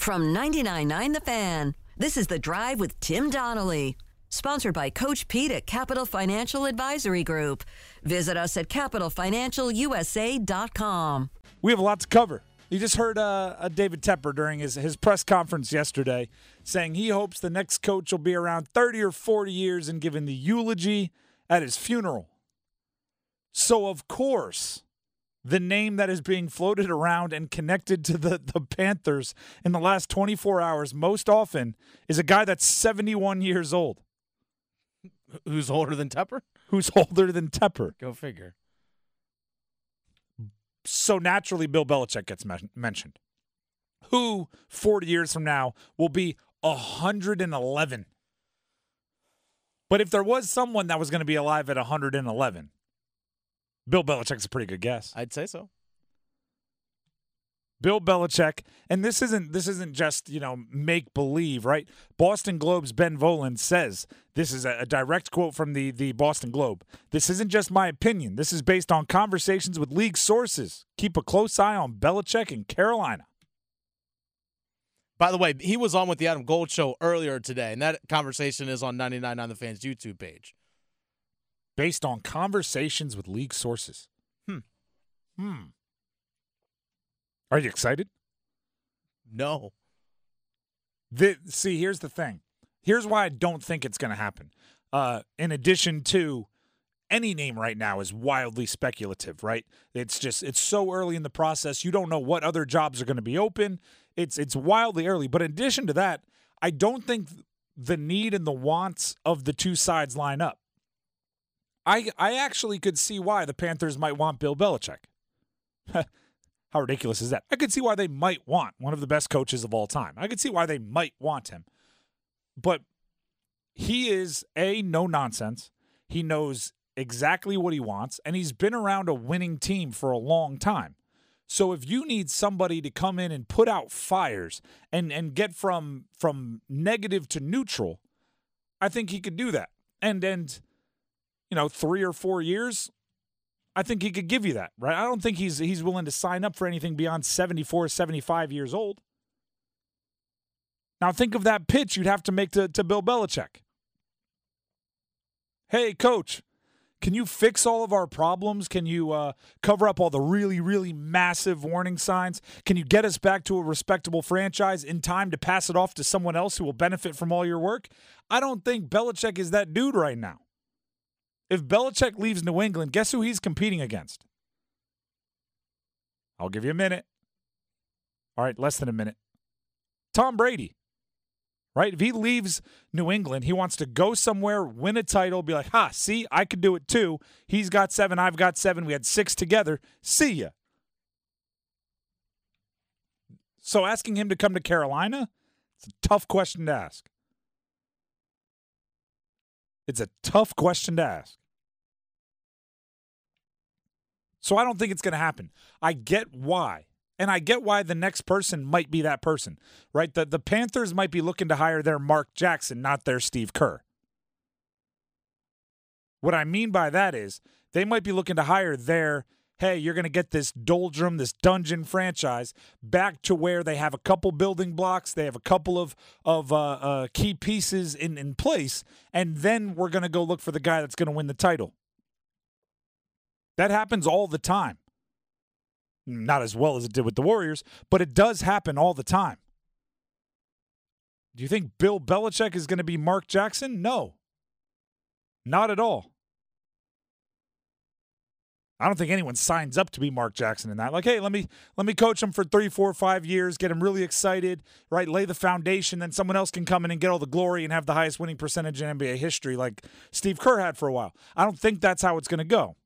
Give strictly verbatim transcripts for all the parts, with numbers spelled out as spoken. From ninety-nine point nine The Fan, this is The Drive with Tim Donnelly. Sponsored by Coach Pete at Capital Financial Advisory Group. Visit us at capital financial u s a dot com. We have a lot to cover. You just heard uh, uh, David Tepper during his, his press conference yesterday saying he hopes the next coach will be around thirty or forty years and giving the eulogy at his funeral. So, of course, the name that is being floated around and connected to the, the Panthers in the last twenty-four hours most often is a guy that's seventy-one years old. Who's older than Tepper? Who's older than Tepper? Go figure. So naturally, Bill Belichick gets mentioned, who forty years from now will be one hundred eleven. But if there was someone that was going to be alive at one hundred eleven, Bill Belichick's a pretty good guess. I'd say so. Bill Belichick, and this isn't this isn't just, you know, make believe, right? Boston Globe's Ben Volan says, this is a direct quote from the the Boston Globe. This isn't just my opinion. This is based on conversations with league sources. Keep a close eye on Belichick and Carolina. By the way, he was on with the Adam Gold Show earlier today, and that conversation is on ninety-nine point nine The Fan's YouTube page. Based on conversations with league sources. Hmm. Hmm. Are you excited? No. The, see, here's the thing. Here's why I don't think it's going to happen. Uh, in addition to any name right now is wildly speculative, right? It's just it's so early in the process. You don't know what other jobs are going to be open. It's it's wildly early. But in addition to that, I don't think the need and the wants of the two sides line up. I I actually could see why the Panthers might want Bill Belichick. How ridiculous is that? I could see why they might want one of the best coaches of all time. I could see why they might want him. But he is, A, no nonsense. He knows exactly what he wants, and he's been around a winning team for a long time. So if you need somebody to come in and put out fires and, and get from from negative to neutral, I think he could do that. And, and you know, three or four years, I think he could give you that, right? I don't think he's he's willing to sign up for anything beyond seventy-four, seventy-five years old. Now think of that pitch you'd have to make to, to Bill Belichick. Hey, coach, can you fix all of our problems? Can you uh, cover up all the really, really massive warning signs? Can you get us back to a respectable franchise in time to pass it off to someone else who will benefit from all your work? I don't think Belichick is that dude right now. If Belichick leaves New England, guess who he's competing against? I'll give you a minute. All right, less than a minute. Tom Brady, right? If he leaves New England, he wants to go somewhere, win a title, be like, ha, see, I could do it too. He's got seven, I've got seven. We had six together. See ya. So asking him to come to Carolina, it's a tough question to ask. It's a tough question to ask. So I don't think it's going to happen. I get why. And I get why the next person might be that person, right? The, the Panthers might be looking to hire their Mark Jackson, not their Steve Kerr. What I mean by that is they might be looking to hire their, hey, you're going to get this doldrum, this dungeon franchise back to where they have a couple building blocks, they have a couple of of uh, uh, key pieces in, in place, and then we're going to go look for the guy that's going to win the title. That happens all the time. Not as well as it did with the Warriors, but it does happen all the time. Do you think Bill Belichick is going to be Mark Jackson? No. Not at all. I don't think anyone signs up to be Mark Jackson in that. Like, hey, let me let me coach him for three, four, five years, get him really excited, right? Lay the foundation, then someone else can come in and get all the glory and have the highest winning percentage in N B A history like Steve Kerr had for a while. I don't think that's how it's going to go.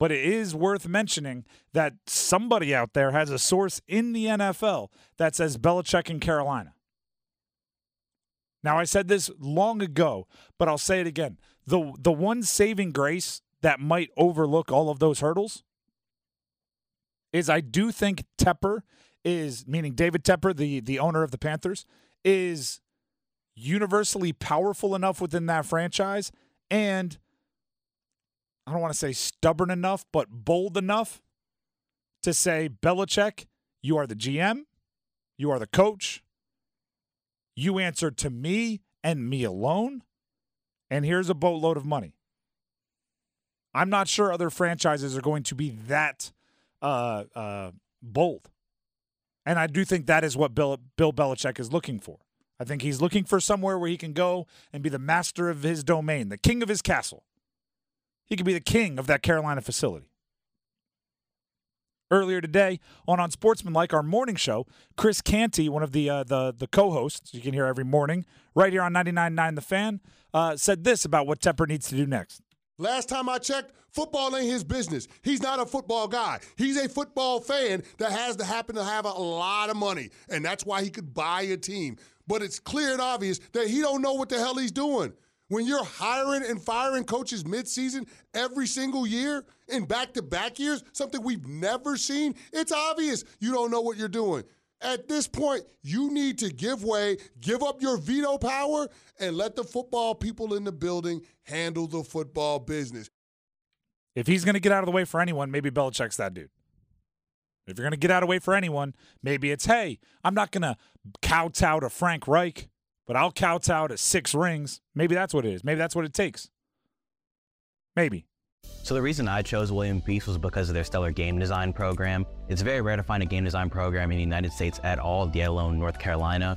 But it is worth mentioning that somebody out there has a source in the N F L that says Belichick in Carolina. Now, I said this long ago, but I'll say it again. The, the one saving grace that might overlook all of those hurdles is I do think Tepper is, meaning David Tepper, the, the owner of the Panthers, is universally powerful enough within that franchise and I don't want to say stubborn enough, but bold enough to say, Belichick, you are the G M, You are the coach. You answer to me and me alone. And here's a boatload of money. I'm not sure other franchises are going to be that uh, uh, bold. And I do think that is what Bill, Bill Belichick is looking for. I think he's looking for somewhere where he can go and be the master of his domain, the king of his castle. He could be the king of that Carolina facility. Earlier today on Unsportsmanlike, our morning show, Chris Canty, one of the uh, the, the co-hosts you can hear every morning, right here on ninety-nine point nine The Fan, uh, said this about what Tepper needs to do next. Last time I checked, football ain't his business. He's not a football guy. He's a football fan that has to happen to have a lot of money, and that's why he could buy a team. But it's clear and obvious that he don't know what the hell he's doing. When you're hiring and firing coaches midseason every single year in back-to-back years, something we've never seen, it's obvious you don't know what you're doing. At this point, you need to give way, give up your veto power, and let the football people in the building handle the football business. If he's going to get out of the way for anyone, maybe Belichick's that dude. If you're going to get out of the way for anyone, maybe it's, hey, I'm not going to kowtow to Frank Reich. But I'll kowtow to six rings. Maybe that's what it is. Maybe that's what it takes. Maybe. So the reason I chose William Peace was because of their stellar game design program. It's very rare to find a game design program in the United States at all, let alone North Carolina.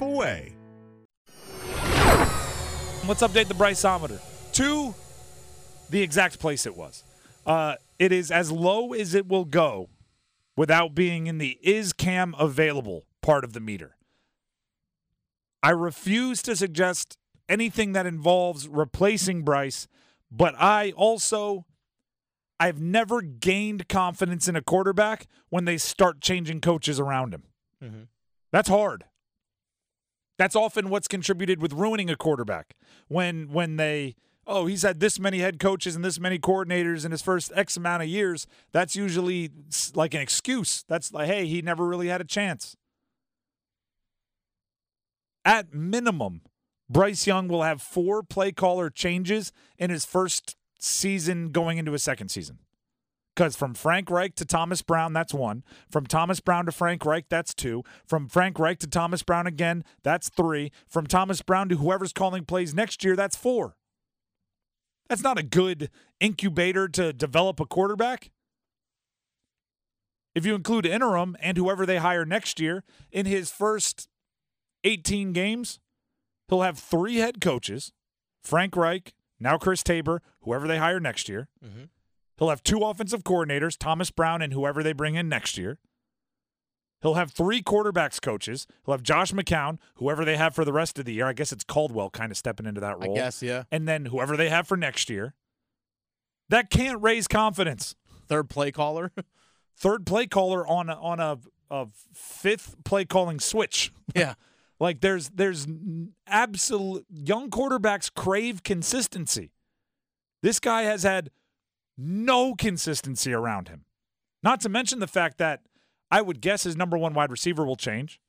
away. Let's update the Bryceometer to the exact place it was. Uh, it is as low as it will go without being in the is cam available part of the meter. I refuse to suggest anything that involves replacing Bryce, but I also, I've never gained confidence in a quarterback when they start changing coaches around him. Mm-hmm. That's hard. That's often what's contributed with ruining a quarterback when when they, oh, he's had this many head coaches and this many coordinators in his first X amount of years. That's usually like an excuse. That's like, hey, he never really had a chance. At minimum, Bryce Young will have four play caller changes in his first season going into his second season. Because from Frank Reich to Thomas Brown, that's one. From Thomas Brown to Frank Reich, that's two. From Frank Reich to Thomas Brown again, that's three. From Thomas Brown to whoever's calling plays next year, that's four. That's not a good incubator to develop a quarterback. If you include interim and whoever they hire next year, in his first eighteen games, he'll have three head coaches, Frank Reich, now Chris Tabor, whoever they hire next year. Mm-hmm. He'll have two offensive coordinators, Thomas Brown and whoever they bring in next year. He'll have three quarterbacks coaches. He'll have Josh McCown, whoever they have for the rest of the year. I guess it's Caldwell kind of stepping into that role. I guess, yeah. And then whoever they have for next year. That can't raise confidence. Third play caller? Third play caller on a, on a, a fifth play calling switch. Yeah. Like there's there's absolute – young quarterbacks crave consistency. This guy has had – no consistency around him. Not to mention the fact that I would guess his number one wide receiver will change.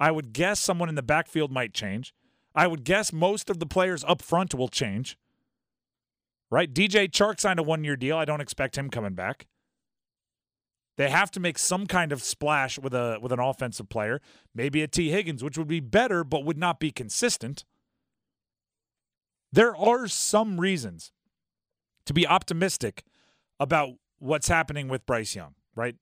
I would guess someone in the backfield might change. I would guess most of the players up front will change. Right? D J Chark signed a one-year deal. I don't expect him coming back. They have to make some kind of splash with a with an offensive player. Maybe a Tee Higgins, which would be better but would not be consistent. There are some reasons to be optimistic about what's happening with Bryce Young, right?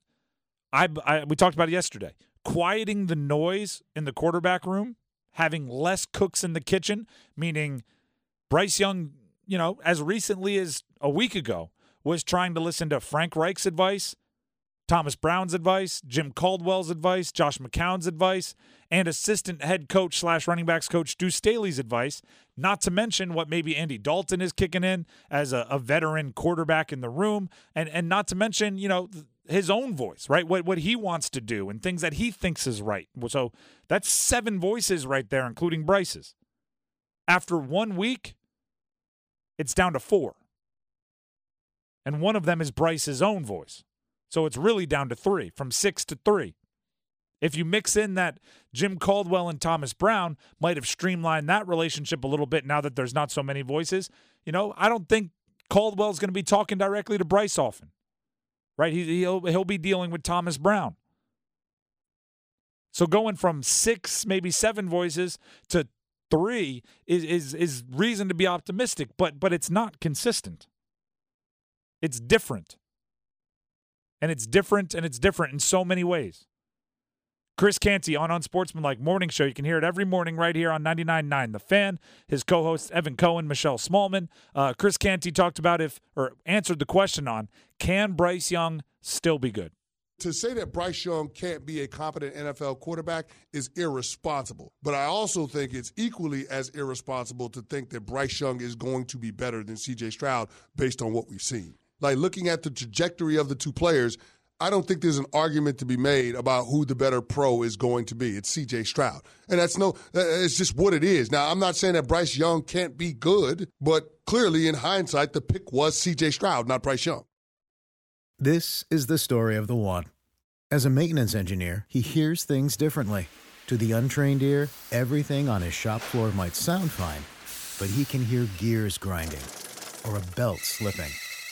I, I we talked about it yesterday. Quieting the noise in the quarterback room, having less cooks in the kitchen, meaning Bryce Young you know, as recently as a week ago, was trying to listen to Frank Reich's advice, Thomas Brown's advice, Jim Caldwell's advice, Josh McCown's advice, and assistant head coach slash running backs coach Deuce Staley's advice, not to mention what maybe Andy Dalton is kicking in as a, a veteran quarterback in the room, and and not to mention, you know, his own voice, right? What what he wants to do and things that he thinks is right. So that's seven voices right there, including Bryce's. After one week, it's down to four. And one of them is Bryce's own voice. So it's really down to three, from six to three. If you mix in that Jim Caldwell and Thomas Brown might have streamlined that relationship a little bit now that there's not so many voices, you know, I don't think Caldwell's going to be talking directly to Bryce often, right? He, he'll, he'll be dealing with Thomas Brown. So going from six, maybe seven voices to three is is is reason to be optimistic, but but it's not consistent. It's different. And it's different, and it's different in so many ways. Chris Canty on Unsportsmanlike Morning Show. You can hear it every morning right here on ninety-nine point nine The Fan. His co-hosts Evan Cohen, Michelle Smallman. Uh, Chris Canty talked about if, or answered the question on, can Bryce Young still be good? To say that Bryce Young can't be a competent N F L quarterback is irresponsible. But I also think it's equally as irresponsible to think that Bryce Young is going to be better than C J. Stroud based on what we've seen. Like, looking at the trajectory of the two players, I don't think there's an argument to be made about who the better pro is going to be. It's C J. Stroud. And that's no – it's just what it is. Now, I'm not saying that Bryce Young can't be good, but clearly in hindsight, the pick was C J. Stroud, not Bryce Young. This is the story of the one. As a maintenance engineer, he hears things differently. To the untrained ear, everything on his shop floor might sound fine, but he can hear gears grinding or a belt slipping.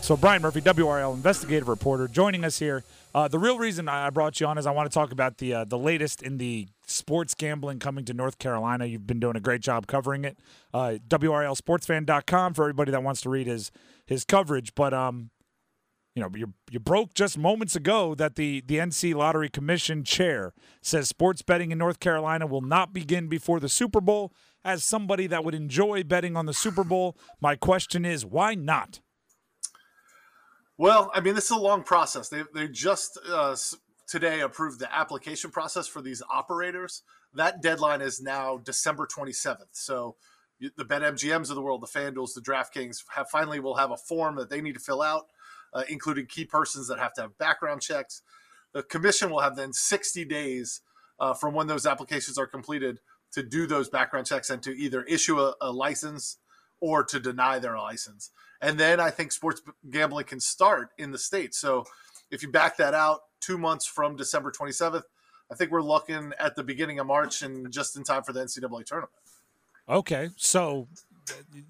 So Brian Murphy, W R A L investigative reporter, joining us here. Uh, the real reason I brought you on is I want to talk about the uh, the latest in the sports gambling coming to North Carolina. You've been doing a great job covering it. Uh, W R A L sports fan dot com for everybody that wants to read his his coverage. But um, you know, you you broke just moments ago that the the N C Lottery Commission chair says sports betting in North Carolina will not begin before the Super Bowl. As somebody that would enjoy betting on the Super Bowl, my question is, why not? Well, I mean, this is a long process. They they just uh, today approved the application process for these operators. That deadline is now December twenty-seventh. So the BetMGMs of the world, the FanDuels, the DraftKings, have finally will have a form that they need to fill out, uh, including key persons that have to have background checks. The commission will have then sixty days uh, from when those applications are completed to do those background checks and to either issue a, a license or to deny their license. And then I think sports gambling can start in the state. So if you back that out two months from December twenty-seventh, I think we're looking at the beginning of March and just in time for the N C double A tournament. Okay. So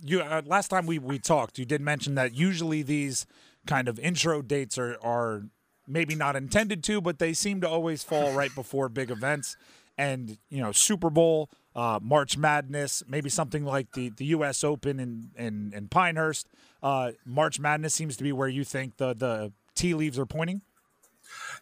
you uh, last time we, we talked, you did mention that usually these kind of intro dates are, are maybe not intended to, but they seem to always fall right before big events. And, you know, Super Bowl, uh, March Madness, maybe something like the, the U S Open in, in, in Pinehurst. Uh, March Madness seems to be where you think the, the tea leaves are pointing?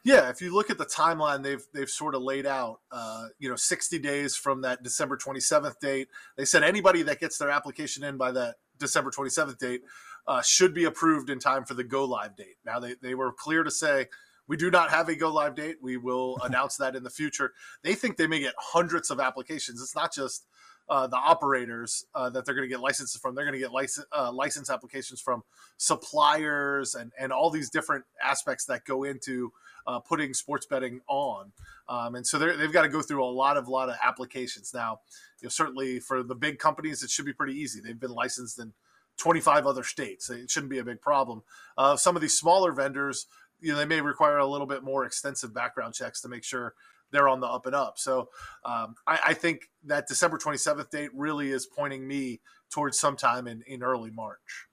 Yeah, if you look at the timeline they've they've sort of laid out, uh, you know, sixty days from that December twenty-seventh date. They said anybody that gets their application in by that December twenty-seventh date uh, should be approved in time for the go-live date. Now, they, they were clear to say, we do not have a go-live date. We will announce that in the future. They think they may get hundreds of applications. It's not just uh, the operators uh, that they're going to get licenses from. They're going to get license, uh, license applications from suppliers and, and all these different aspects that go into uh, putting sports betting on. Um, and so they've got to go through a lot of lot of applications. Now, you know, certainly for the big companies, it should be pretty easy. They've been licensed in twenty-five other states. It shouldn't be a big problem. Uh, some of these smaller vendors, you know, they may require a little bit more extensive background checks to make sure they're on the up and up. So um, I, I think that December twenty-seventh date really is pointing me towards sometime in, in early March.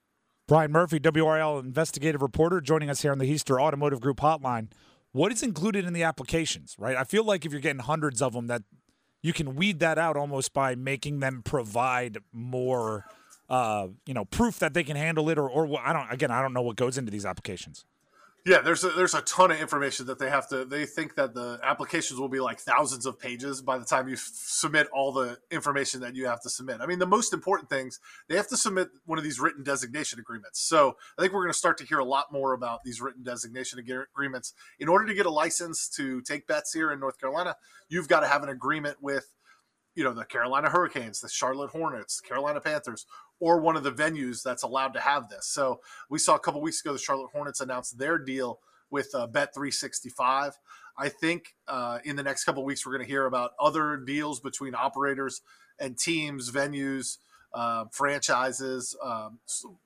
Brian Murphy, W R L investigative reporter, joining us here on the Heaster Automotive Group hotline. What is included in the applications, right? I feel like if you're getting hundreds of them, that you can weed that out almost by making them provide more, uh, you know, proof that they can handle it, or, or I don't. Again, I don't know what goes into these applications. Yeah, there's a, there's a ton of information that they have to. They think that the applications will be like thousands of pages by the time you f- submit all the information that you have to submit. I mean, the most important things, they have to submit one of these written designation agreements. So I think we're going to start to hear a lot more about these written designation ag- agreements. In order to get a license to take bets here in North Carolina, you've got to have an agreement with, you know, the Carolina Hurricanes, the Charlotte Hornets, Carolina Panthers, or one of the venues that's allowed to have this. So we saw a couple weeks ago the Charlotte Hornets announced their deal with uh, Bet three sixty-five. I think uh, in the next couple of weeks we're going to hear about other deals between operators and teams, venues, uh, franchises, um,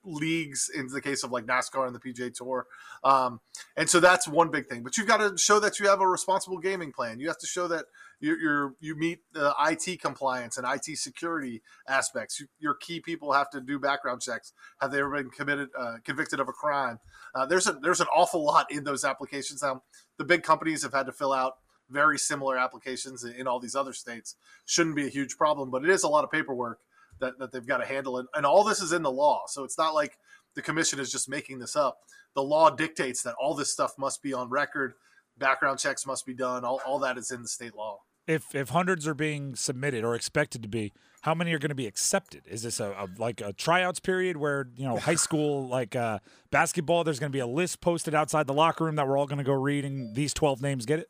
leagues in the case of like NASCAR and the P G A Tour. Um, and so that's one big thing. But you've got to show that you have a responsible gaming plan. You have to show that You're, you're, you meet the I T compliance and I T security aspects. You, your key people have to do background checks. Have they ever been committed, uh, convicted of a crime? Uh, there's a there's an awful lot in those applications. Now, the big companies have had to fill out very similar applications in, in all these other states. Shouldn't be a huge problem, but it is a lot of paperwork that, that they've got to handle. And, and all this is in the law, so it's not like the commission is just making this up. The law dictates that all this stuff must be on record. Background checks must be done. All, all that is in the state law. If if hundreds are being submitted or expected to be, how many are going to be accepted? Is this a, a like a tryouts period where, you know, high school like uh, basketball? There's going to be a list posted outside the locker room that we're all going to go read, and these twelve names get it.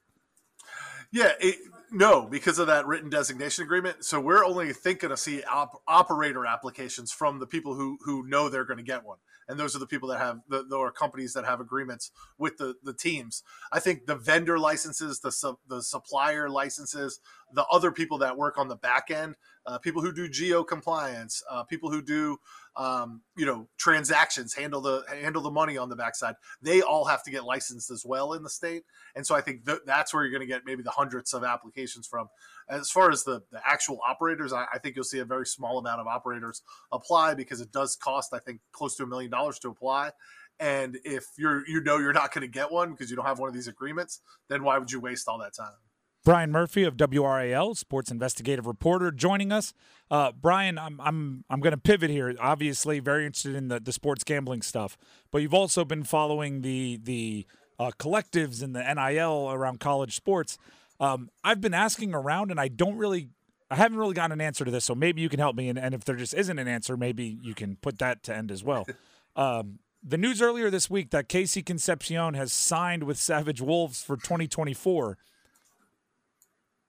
Yeah, it, no, because of that written designation agreement. So we're only thinking to see op- operator applications from the people who who know they're going to get one. And those are the people that have the, or companies that have agreements with the, the teams. I think the vendor licenses, the sub, the supplier licenses, the other people that work on the back end, uh, people who do geo compliance, uh, people who do um, you know transactions, handle the handle the money on the backside. They all have to get licensed as well in the state. And so I think th- that's where you're going to get maybe the hundreds of applications from. As far as the, the actual operators, I, I think you'll see a very small amount of operators apply because it does cost, I think, close to a million dollars to apply. And if you're you know you're not going to get one because you don't have one of these agreements, then why would you waste all that time? Brian Murphy of W R A L, sports investigative reporter, joining us. Uh, Brian, I'm I'm I'm going to pivot here. Obviously, very interested in the, the sports gambling stuff, but you've also been following the the uh, collectives and the N I L around college sports. Um, I've been asking around, and I don't really, I haven't really gotten an answer to this. So maybe you can help me, and, and if there just isn't an answer, maybe you can put that to end as well. Um, the news earlier this week that Casey Concepcion has signed with Savage Wolves for twenty twenty-four.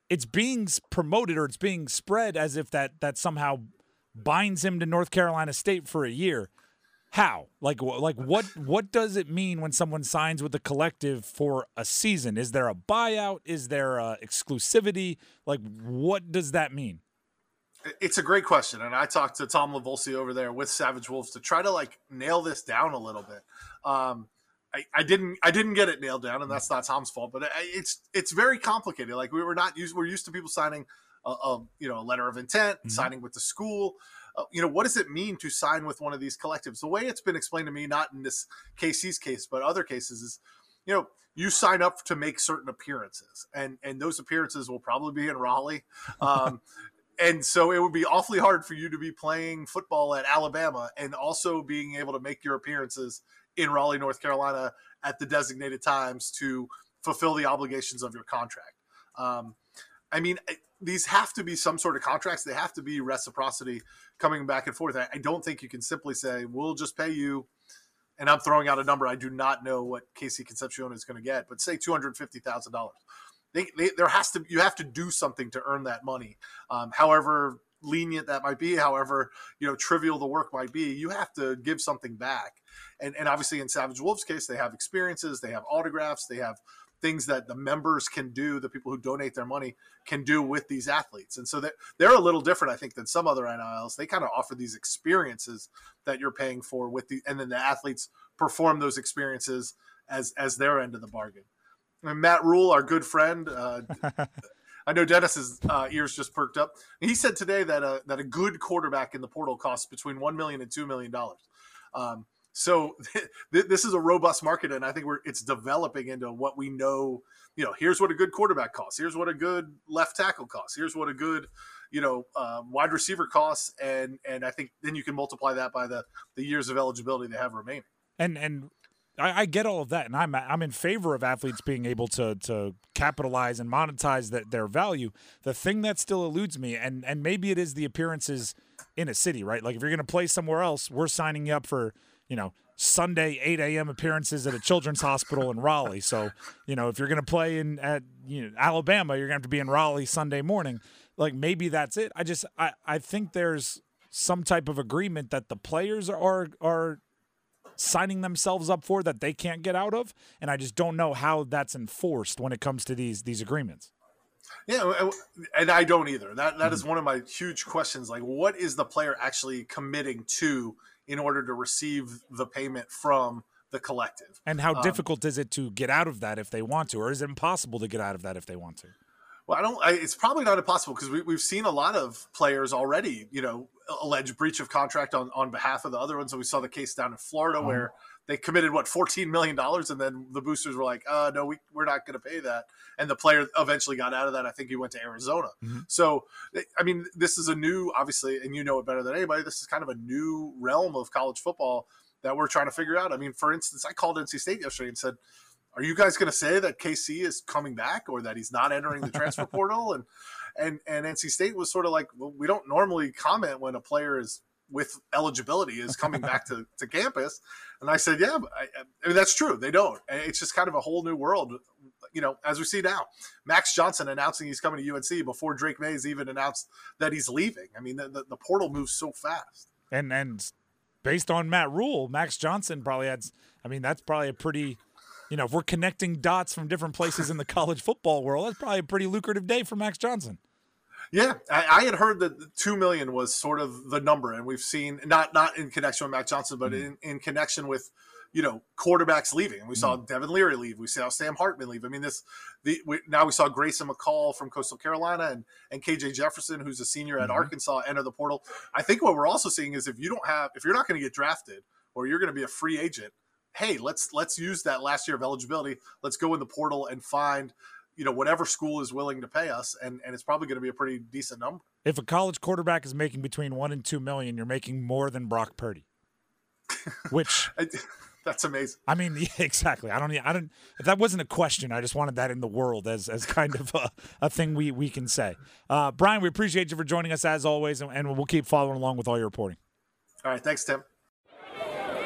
It's being promoted, or it's being spread as if that that somehow binds him to North Carolina State for a year. How? Like, like what what does it mean when someone signs with the collective for a season? Is there a buyout? Is there a exclusivity? Like, what does that mean? It's a great question, and I talked to Tom Lavolsi over there with Savage Wolves to try to, like, nail this down a little bit. Um, I, I didn't I didn't get it nailed down, and that's not Tom's fault, but it's it's very complicated. Like, we were not used, we're used to people signing a, a you know a letter of intent, mm-hmm. signing with the school. You know, what does it mean to sign with one of these collectives? The way it's been explained to me, not in this K C's case, but other cases, is, you know, you sign up to make certain appearances, and and those appearances will probably be in Raleigh. Um, and so it would be awfully hard for you to be playing football at Alabama and also being able to make your appearances in Raleigh, North Carolina at the designated times to fulfill the obligations of your contract. Um, I mean, these have to be some sort of contracts. They have to be reciprocity coming back and forth. I, I don't think you can simply say, we'll just pay you. And I'm throwing out a number. I do not know what Casey Concepcion is going to get, but say two hundred fifty thousand dollars. They, they, there has to, you have to do something to earn that money. Um, however lenient that might be, however, you know, trivial the work might be, you have to give something back. And, and obviously in Savage Wolves' case, they have experiences, they have autographs, they have things that the members can do, the people who donate their money can do with these athletes. And so they're, they're a little different, I think, than some other N I Ls. They kind of offer these experiences that you're paying for with the, and then the athletes perform those experiences as, as their end of the bargain. And Matt Rule, our good friend, uh, I know Dennis's uh, ears just perked up. He said today that a, that a good quarterback in the portal costs between one million dollars and two million dollars. Um, So th- this is a robust market, and I think we're it's developing into what we know. You know, here's what a good quarterback costs. Here's what a good left tackle costs. Here's what a good, you know, um, wide receiver costs, and and I think then you can multiply that by the the years of eligibility they have remaining. And and I, I get all of that, and I'm I'm in favor of athletes being able to to capitalize and monetize that their value. The thing that still eludes me, and and maybe it is the appearances in a city, right? Like if you're going to play somewhere else, we're signing you up for, you know, Sunday eight a.m. appearances at a children's hospital in Raleigh. So, you know, if you're going to play in at you know, Alabama, you're going to have to be in Raleigh Sunday morning. Like maybe that's it. I just I, I think there's some type of agreement that the players are are signing themselves up for that they can't get out of, and I just don't know how that's enforced when it comes to these these agreements. Yeah, and I don't either. That that mm-hmm. is one of my huge questions. Like, what is the player actually committing to in order to receive the payment from the collective? And how um, difficult is it to get out of that if they want to, or is it impossible to get out of that if they want to? Well, I don't, I, it's probably not impossible because we, we've seen a lot of players already, you know, alleged breach of contract on, on behalf of the other ones. So we saw the case down in Florida oh. where they committed what, fourteen million dollars. And then the boosters were like, uh, no, we, we're not going to pay that. And the player eventually got out of that. I think he went to Arizona. Mm-hmm. So, I mean, this is a new, obviously, and you know it better than anybody. This is kind of a new realm of college football that we're trying to figure out. I mean, for instance, I called N C State yesterday and said, are you guys going to say that K C is coming back or that he's not entering the transfer portal? And, and, and N C State was sort of like, well, we don't normally comment when a player is with eligibility is coming back to, to campus. And I said, yeah, I, I mean, that's true. They don't. It's just kind of a whole new world, you know, as we see now. Max Johnson announcing he's coming to U N C before Drake Mays even announced that he's leaving. I mean, the, the, the portal moves so fast. And, and based on Matt Rule, Max Johnson probably had, I mean, that's probably a pretty – you know, if we're connecting dots from different places in the college football world, that's probably a pretty lucrative day for Max Johnson. Yeah, I, I had heard that the two million dollars was sort of the number, and we've seen, not not in connection with Max Johnson, but mm-hmm. in, in connection with, you know, quarterbacks leaving. And we mm-hmm. saw Devin Leary leave. We saw Sam Hartman leave. I mean, this the we, now we saw Grayson McCall from Coastal Carolina and, and K J Jefferson, who's a senior mm-hmm. at Arkansas, enter the portal. I think what we're also seeing is if you don't have, if you're not going to get drafted or you're going to be a free agent, hey, let's let's use that last year of eligibility. Let's go in the portal and find, you know, whatever school is willing to pay us, and, and it's probably going to be a pretty decent number. If a college quarterback is making between one and two million, you're making more than Brock Purdy, which that's amazing. I mean, yeah, exactly. I don't. I don't. If that wasn't a question, I just wanted that in the world as as kind of a, a thing we we can say. Uh, Brian, we appreciate you for joining us as always, and, and we'll keep following along with all your reporting. All right, thanks, Tim.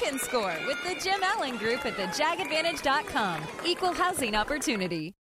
Can score with the Jim Allen Group at the jag advantage dot com. Equal housing opportunity.